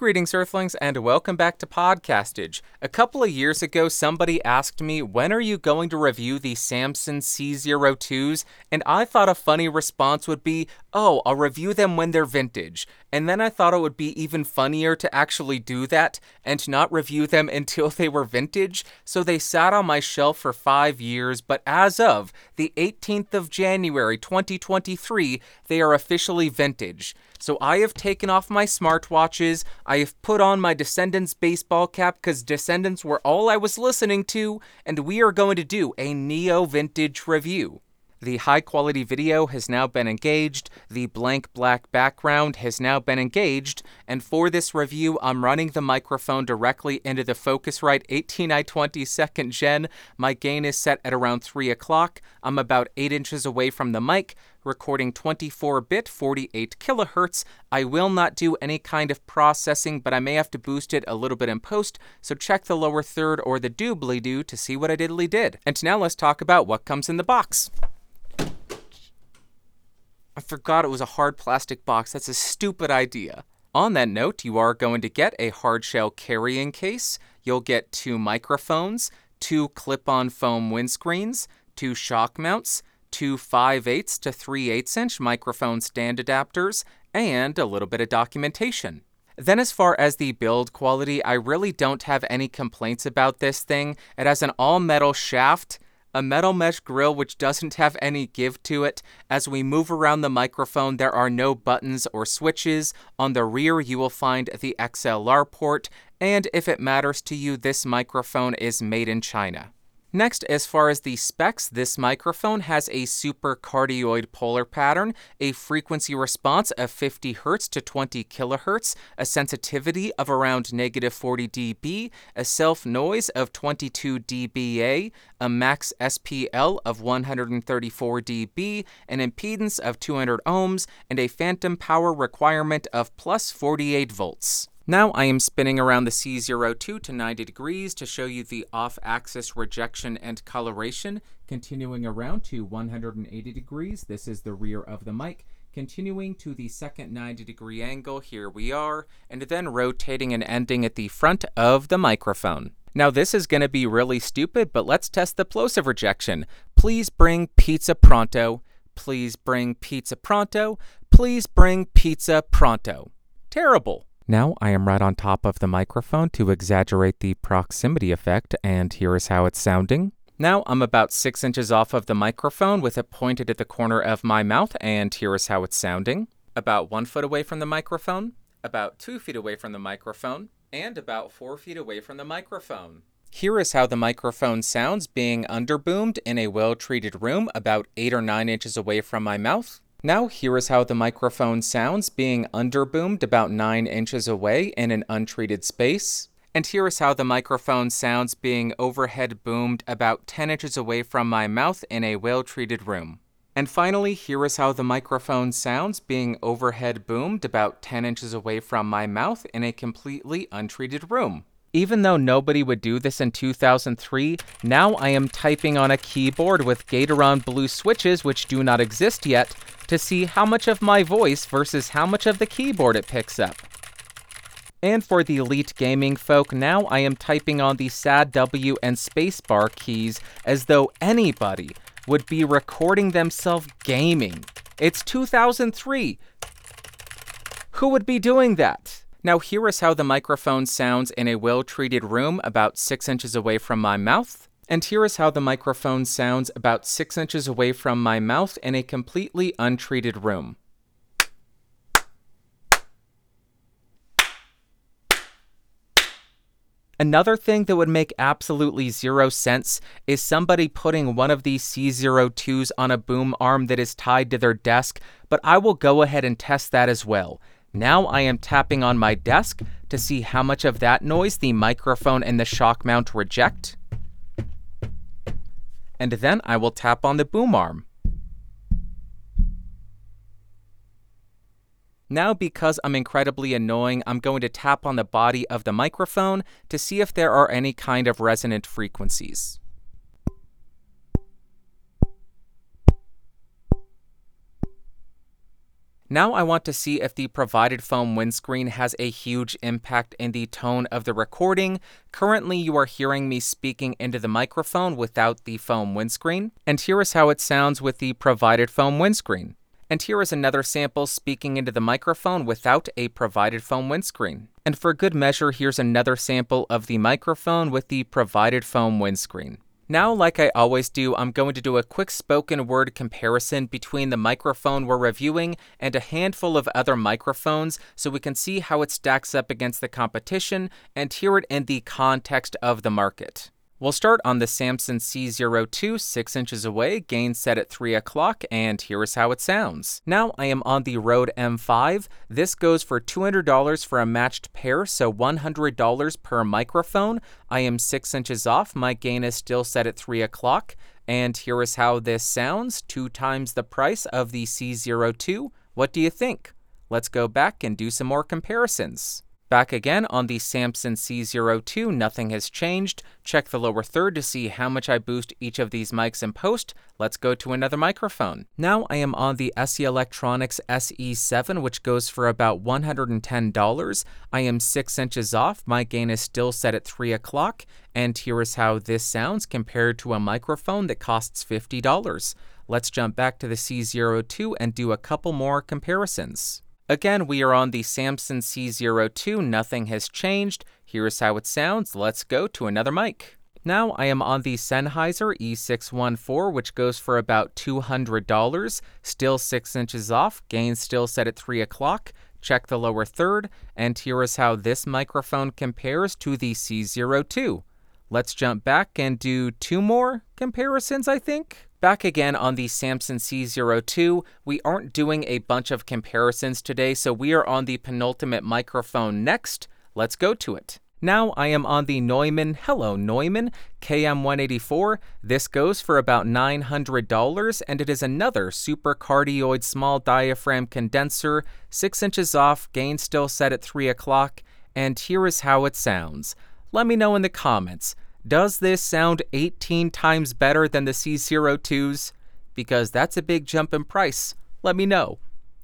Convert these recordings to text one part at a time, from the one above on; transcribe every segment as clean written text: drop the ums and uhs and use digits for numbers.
Greetings, Earthlings, and welcome back to Podcastage. A couple of years ago, somebody asked me, when are you going to review the Samson C02s? And I thought a funny response would be, oh, I'll review them when they're vintage. And then I thought it would be even funnier to actually do that and not review them until they were vintage. So they sat on my shelf for 5 years, but as of the 18th of January, 2023, they are officially vintage. So I have taken off my smartwatches, I have put on my Descendants baseball cap because Descendants were all I was listening to, and we are going to do a neo-vintage review. The high-quality video has now been engaged, the blank black background has now been engaged, and for this review, I'm running the microphone directly into the Focusrite 18i20 2nd Gen. My gain is set at around 3 o'clock. I'm about 8 inches away from the mic, recording 24-bit, 48 kilohertz. I will not do any kind of processing, but I may have to boost it a little bit in post, so check the lower third or the doobly-doo to see what I diddly did. And now let's talk about what comes in the box. I forgot it was a hard plastic box. That's a stupid idea. On that note, you are going to get a hard shell carrying case. You'll get 2 microphones, 2 clip-on foam windscreens, 2 shock mounts, 2 5/8 to 3/8 inch microphone stand adapters, and a little bit of documentation. Then as far as the build quality, I really don't have any complaints about this thing. It has an all-metal shaft, a metal mesh grill which doesn't have any give to it. As we move around the microphone, there are no buttons or switches. On the rear, you will find the XLR port, and if it matters to you, this microphone is made in China. Next, as far as the specs, this microphone has a super cardioid polar pattern, a frequency response of 50 Hz to 20 kHz, a sensitivity of around -40 dB, a self-noise of 22 dBA, a max SPL of 134 dB, an impedance of 200 ohms, and a phantom power requirement of plus 48 volts. Now I am spinning around the C02 to 90 degrees to show you the off-axis rejection and coloration. Continuing around to 180 degrees, this is the rear of the mic. Continuing to the second 90 degree angle, here we are, and then rotating and ending at the front of the microphone. Now this is going to be really stupid, but let's test the plosive rejection. Please bring pizza pronto. Please bring pizza pronto. Please bring pizza pronto. Terrible. Now I am right on top of the microphone to exaggerate the proximity effect, and here is how it's sounding. Now I'm about 6 inches off of the microphone with it pointed at the corner of my mouth, and here is how it's sounding. About 1 foot away from the microphone, about 2 feet away from the microphone, and about 4 feet away from the microphone. Here is how the microphone sounds being underboomed in a well-treated room about 8 or 9 inches away from my mouth. Now here is how the microphone sounds being underboomed about 9 inches away in an untreated space. And here is how the microphone sounds being overhead boomed about 10 inches away from my mouth in a well-treated room. And finally, here is how the microphone sounds being overhead boomed about 10 inches away from my mouth in a completely untreated room. Even though nobody would do this in 2003, now I am typing on a keyboard with Gateron blue switches, which do not exist yet, to see how much of my voice versus how much of the keyboard it picks up. And for the elite gaming folk, now I am typing on the sad W and spacebar keys as though anybody would be recording themselves gaming. It's 2003. Who would be doing that? Now here is how the microphone sounds in a well-treated room about 6 inches away from my mouth. And here is how the microphone sounds about 6 inches away from my mouth in a completely untreated room. Another thing that would make absolutely zero sense is somebody putting one of these C02s on a boom arm that is tied to their desk, but I will go ahead and test that as well. Now I am tapping on my desk to see how much of that noise the microphone and the shock mount reject. And then I will tap on the boom arm. Now, because I'm incredibly annoying, I'm going to tap on the body of the microphone to see if there are any kind of resonant frequencies. Now I want to see if the provided foam windscreen has a huge impact in the tone of the recording. Currently, you are hearing me speaking into the microphone without the foam windscreen, and here is how it sounds with the provided foam windscreen. And here is another sample speaking into the microphone without a provided foam windscreen. And for good measure, here's another sample of the microphone with the provided foam windscreen. Now, like I always do, I'm going to do a quick spoken word comparison between the microphone we're reviewing and a handful of other microphones so we can see how it stacks up against the competition and hear it in the context of the market. We'll start on the Samson C02, 6 inches away, gain set at 3 o'clock, and here is how it sounds. Now I am on the Rode M5. This goes for $200 for a matched pair, so $100 per microphone. I am 6 inches off, my gain is still set at 3 o'clock, and here is how this sounds, 2 times the price of the C02. What do you think? Let's go back and do some more comparisons. Back again on the Samson C02, nothing has changed. Check the lower third to see how much I boost each of these mics in post. Let's go to another microphone. Now I am on the SE Electronics SE7, which goes for about $110. I am 6 inches off. My gain is still set at 3 o'clock. And here is how this sounds compared to a microphone that costs $50. Let's jump back to the C02 and do a couple more comparisons. Again, we are on the Samson C02, nothing has changed. Here's how it sounds, let's go to another mic. Now I am on the Sennheiser E614, which goes for about $200, still 6 inches off, gain still set at 3 o'clock, check the lower third, and here is how this microphone compares to the C02. Let's jump back and do 2 more comparisons, I think. Back again on the Samson C02, we aren't doing a bunch of comparisons today, so we are on the penultimate microphone next. Let's go to it. Now I am on the Neumann KM184. This goes for about $900, and it is another supercardioid small diaphragm condenser, 6 inches off, gain still set at 3 o'clock, and here is how it sounds. Let me know in the comments. Does this sound 18 times better than the C02s? Because that's a big jump in price. Let me know.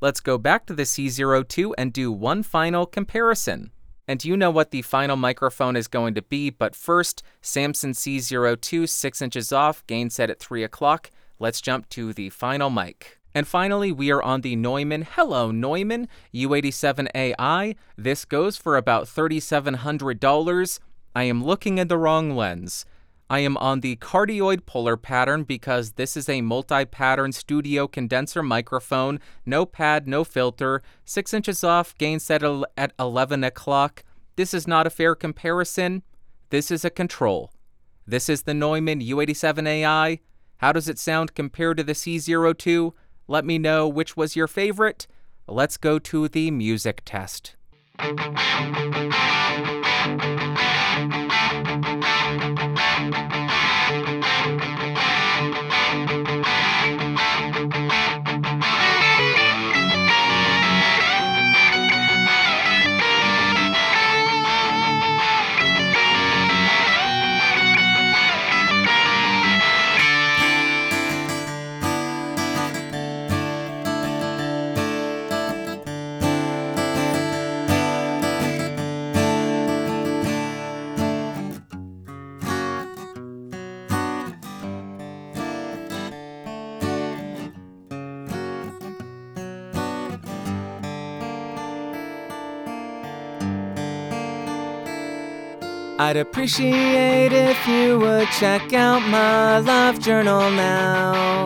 Let's go back to the C02 and do one final comparison. And you know what the final microphone is going to be, but first, Samson C02, 6 inches off, gain set at 3 o'clock. Let's jump to the final mic. And finally, we are on the Neumann U87AI. This goes for about $3,700. I am looking in the wrong lens. I am on the cardioid polar pattern because this is a multi-pattern studio condenser microphone, no pad, no filter, 6 inches off, gain set at 11 o'clock. This is not a fair comparison. This is a control. This is the Neumann U87AI. How does it sound compared to the C02? Let me know which was your favorite. Let's go to the music test. I'd appreciate if you would check out my love journal now.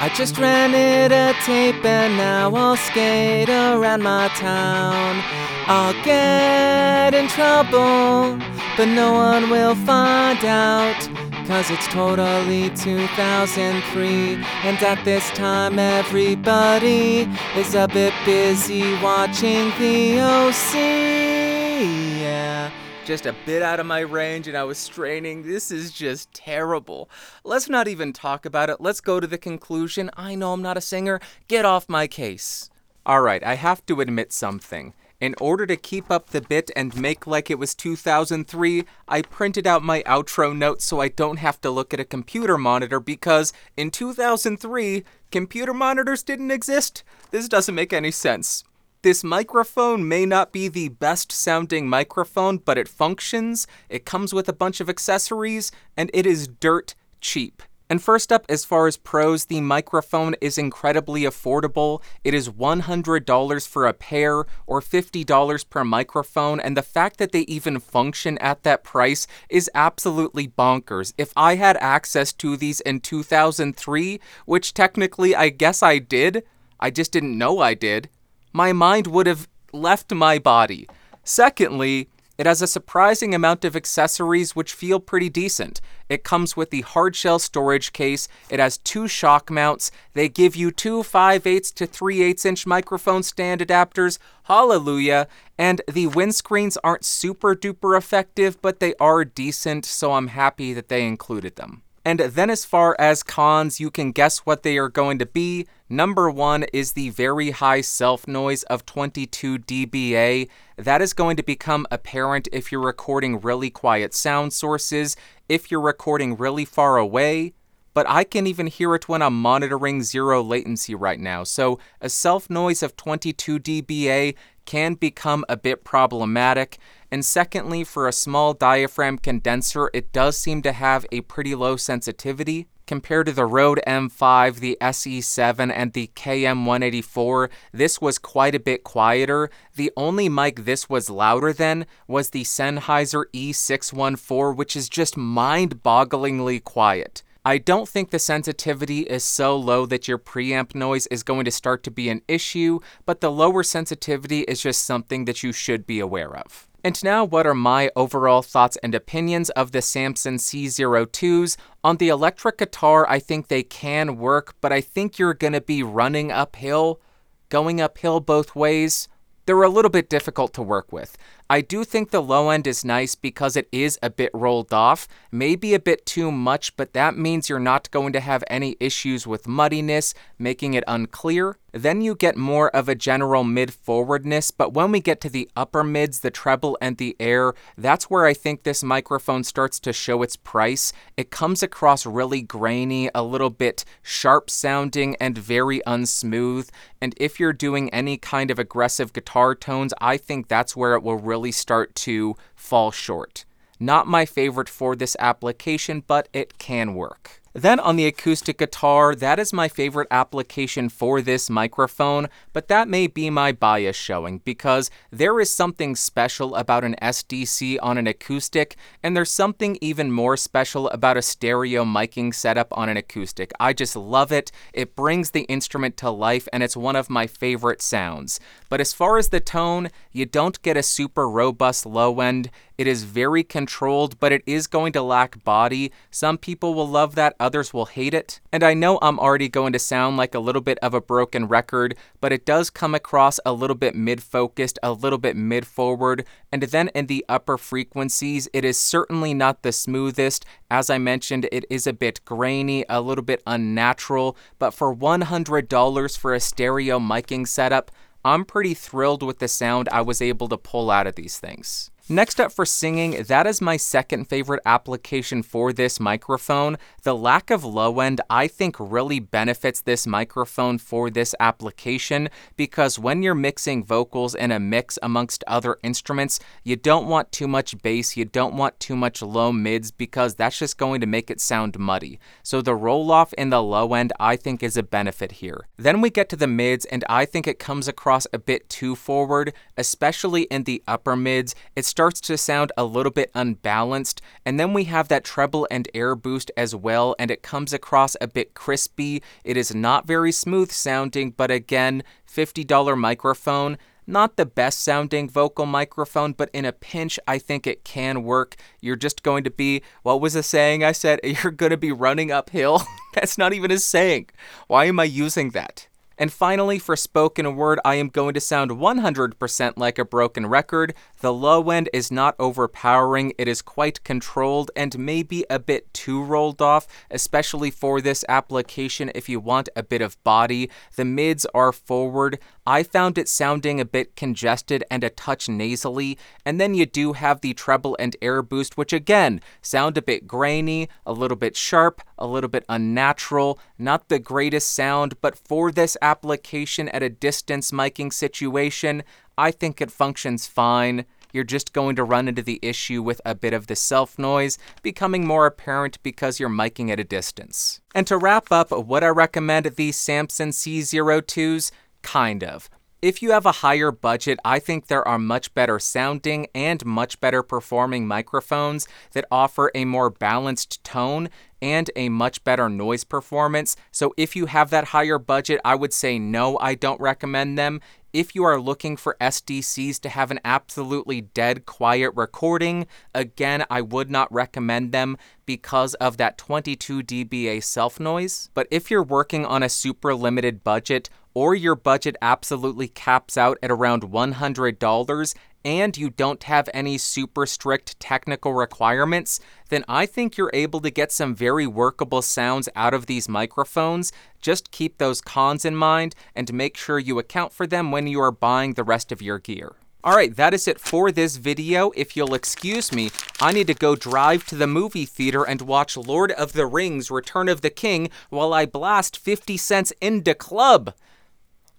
I just rented a tape and now I'll skate around my town. I'll get in trouble, but no one will find out, 'cause it's totally 2003, and at this time everybody is a bit busy watching the OC, yeah. Just a bit out of my range and I was straining. This is just terrible. Let's not even talk about it. Let's go to the conclusion. I know I'm not a singer. Get off my case. All right, I have to admit something. In order to keep up the bit and make like it was 2003, I printed out my outro notes so I don't have to look at a computer monitor, because in 2003, computer monitors didn't exist. This doesn't make any sense. This microphone may not be the best sounding microphone, but it functions, it comes with a bunch of accessories, and it is dirt cheap. And first up, as far as pros, the microphone is incredibly affordable. It is $100 for a pair or $50 per microphone, and the fact that they even function at that price is absolutely bonkers. If I had access to these in 2003, which technically I guess I did, I just didn't know I did, my mind would have left my body. Secondly, it has a surprising amount of accessories which feel pretty decent. It comes with the hardshell storage case, it has two shock mounts, they give you two 5/8 to 3/8 inch microphone stand adapters, hallelujah, and the windscreens aren't super duper effective, but they are decent, so I'm happy that they included them. And then as far as cons, you can guess what they are going to be. Number one is the very high self noise of 22 dBA. That is going to become apparent if you're recording really quiet sound sources, if you're recording really far away, but I can even hear it when I'm monitoring zero latency right now. So a self noise of 22 dBA can become a bit problematic. And secondly, for a small diaphragm condenser, it does seem to have a pretty low sensitivity. Compared to the Rode M5, the SE7, and the KM184, this was quite a bit quieter. The only mic this was louder than was the Sennheiser E614, which is just mind-bogglingly quiet. I don't think the sensitivity is so low that your preamp noise is going to start to be an issue, but the lower sensitivity is just something that you should be aware of. And now, what are my overall thoughts and opinions of the Samson C02s? On the electric guitar, I think they can work, but I think you're going to be running uphill, going uphill both ways. They're a little bit difficult to work with. I do think the low end is nice because it is a bit rolled off, maybe a bit too much, but that means you're not going to have any issues with muddiness, making it unclear. Then you get more of a general mid-forwardness, but when we get to the upper mids, the treble and the air, that's where I think this microphone starts to show its price. It comes across really grainy, a little bit sharp sounding, and very unsmooth, and if you're doing any kind of aggressive guitar tones, I think that's where it will really start to fall short. Not my favorite for this application, but it can work. Then on the acoustic guitar, that is my favorite application for this microphone, but that may be my bias showing, because there is something special about an SDC on an acoustic, and there's something even more special about a stereo miking setup on an acoustic. I just love it. It brings the instrument to life, and it's one of my favorite sounds. But as far as the tone, you don't get a super robust low end. It is very controlled, but it is going to lack body. Some people will love that, others will hate it. And I know I'm already going to sound like a little bit of a broken record, but it does come across a little bit mid-focused, a little bit mid-forward, and then in the upper frequencies, it is certainly not the smoothest. As I mentioned, it is a bit grainy, a little bit unnatural, but for $100 for a stereo miking setup, I'm pretty thrilled with the sound I was able to pull out of these things. Next up, for singing, that is my second favorite application for this microphone. The lack of low end, I think, really benefits this microphone for this application, because when you're mixing vocals in a mix amongst other instruments, you don't want too much bass, you don't want too much low mids, because that's just going to make it sound muddy. So the roll off in the low end, I think, is a benefit here. Then we get to the mids, and I think it comes across a bit too forward, especially in the upper mids. It starts to sound a little bit unbalanced, and then we have that treble and air boost as well, and it comes across a bit crispy. It is not very smooth sounding, but again, $50 microphone, not the best sounding vocal microphone, but in a pinch, I think it can work. You're just going to be, what was the saying I said? You're going to be running uphill. That's not even a saying. Why am I using that? And finally, for spoken word, I am going to sound 100% like a broken record. The low end is not overpowering, it is quite controlled and maybe a bit too rolled off, especially for this application if you want a bit of body. The mids are forward. I found it sounding a bit congested and a touch nasally, and then you do have the treble and air boost, which again, sound a bit grainy, a little bit sharp, a little bit unnatural, not the greatest sound, but for this application at a distance miking situation, I think it functions fine. You're just going to run into the issue with a bit of the self noise becoming more apparent because you're miking at a distance. And to wrap up, would I recommend the Samson C02s? Kind of. If you have a higher budget, I think there are much better sounding and much better performing microphones that offer a more balanced tone and a much better noise performance. So if you have that higher budget, I would say no, I don't recommend them. If you are looking for SDCs to have an absolutely dead quiet recording, again, I would not recommend them because of that 22 dBA self noise. But if you're working on a super limited budget, or your budget absolutely caps out at around $100 and you don't have any super strict technical requirements, then I think you're able to get some very workable sounds out of these microphones. Just keep those cons in mind and make sure you account for them when you are buying the rest of your gear. All right, that is it for this video. If you'll excuse me, I need to go drive to the movie theater and watch Lord of the Rings: Return of the King while I blast 50 cents into club.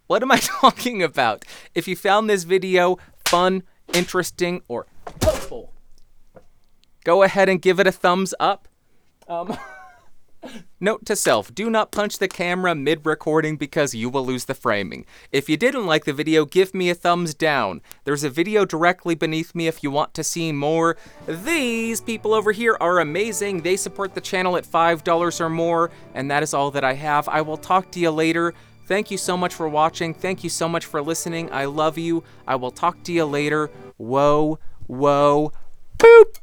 What am I talking about? If you found this video fun, interesting, or helpful, go ahead and give it a thumbs up. Note to self, do not punch the camera mid-recording because you will lose the framing. If you didn't like the video, give me a thumbs down. There's a video directly beneath me if you want to see more. These people over here are amazing. They support the channel at $5 or more, and that is all that I have. I will talk to you later. Thank you so much for watching. Thank you so much for listening. I love you. I will talk to you later. Whoa, whoa, boop.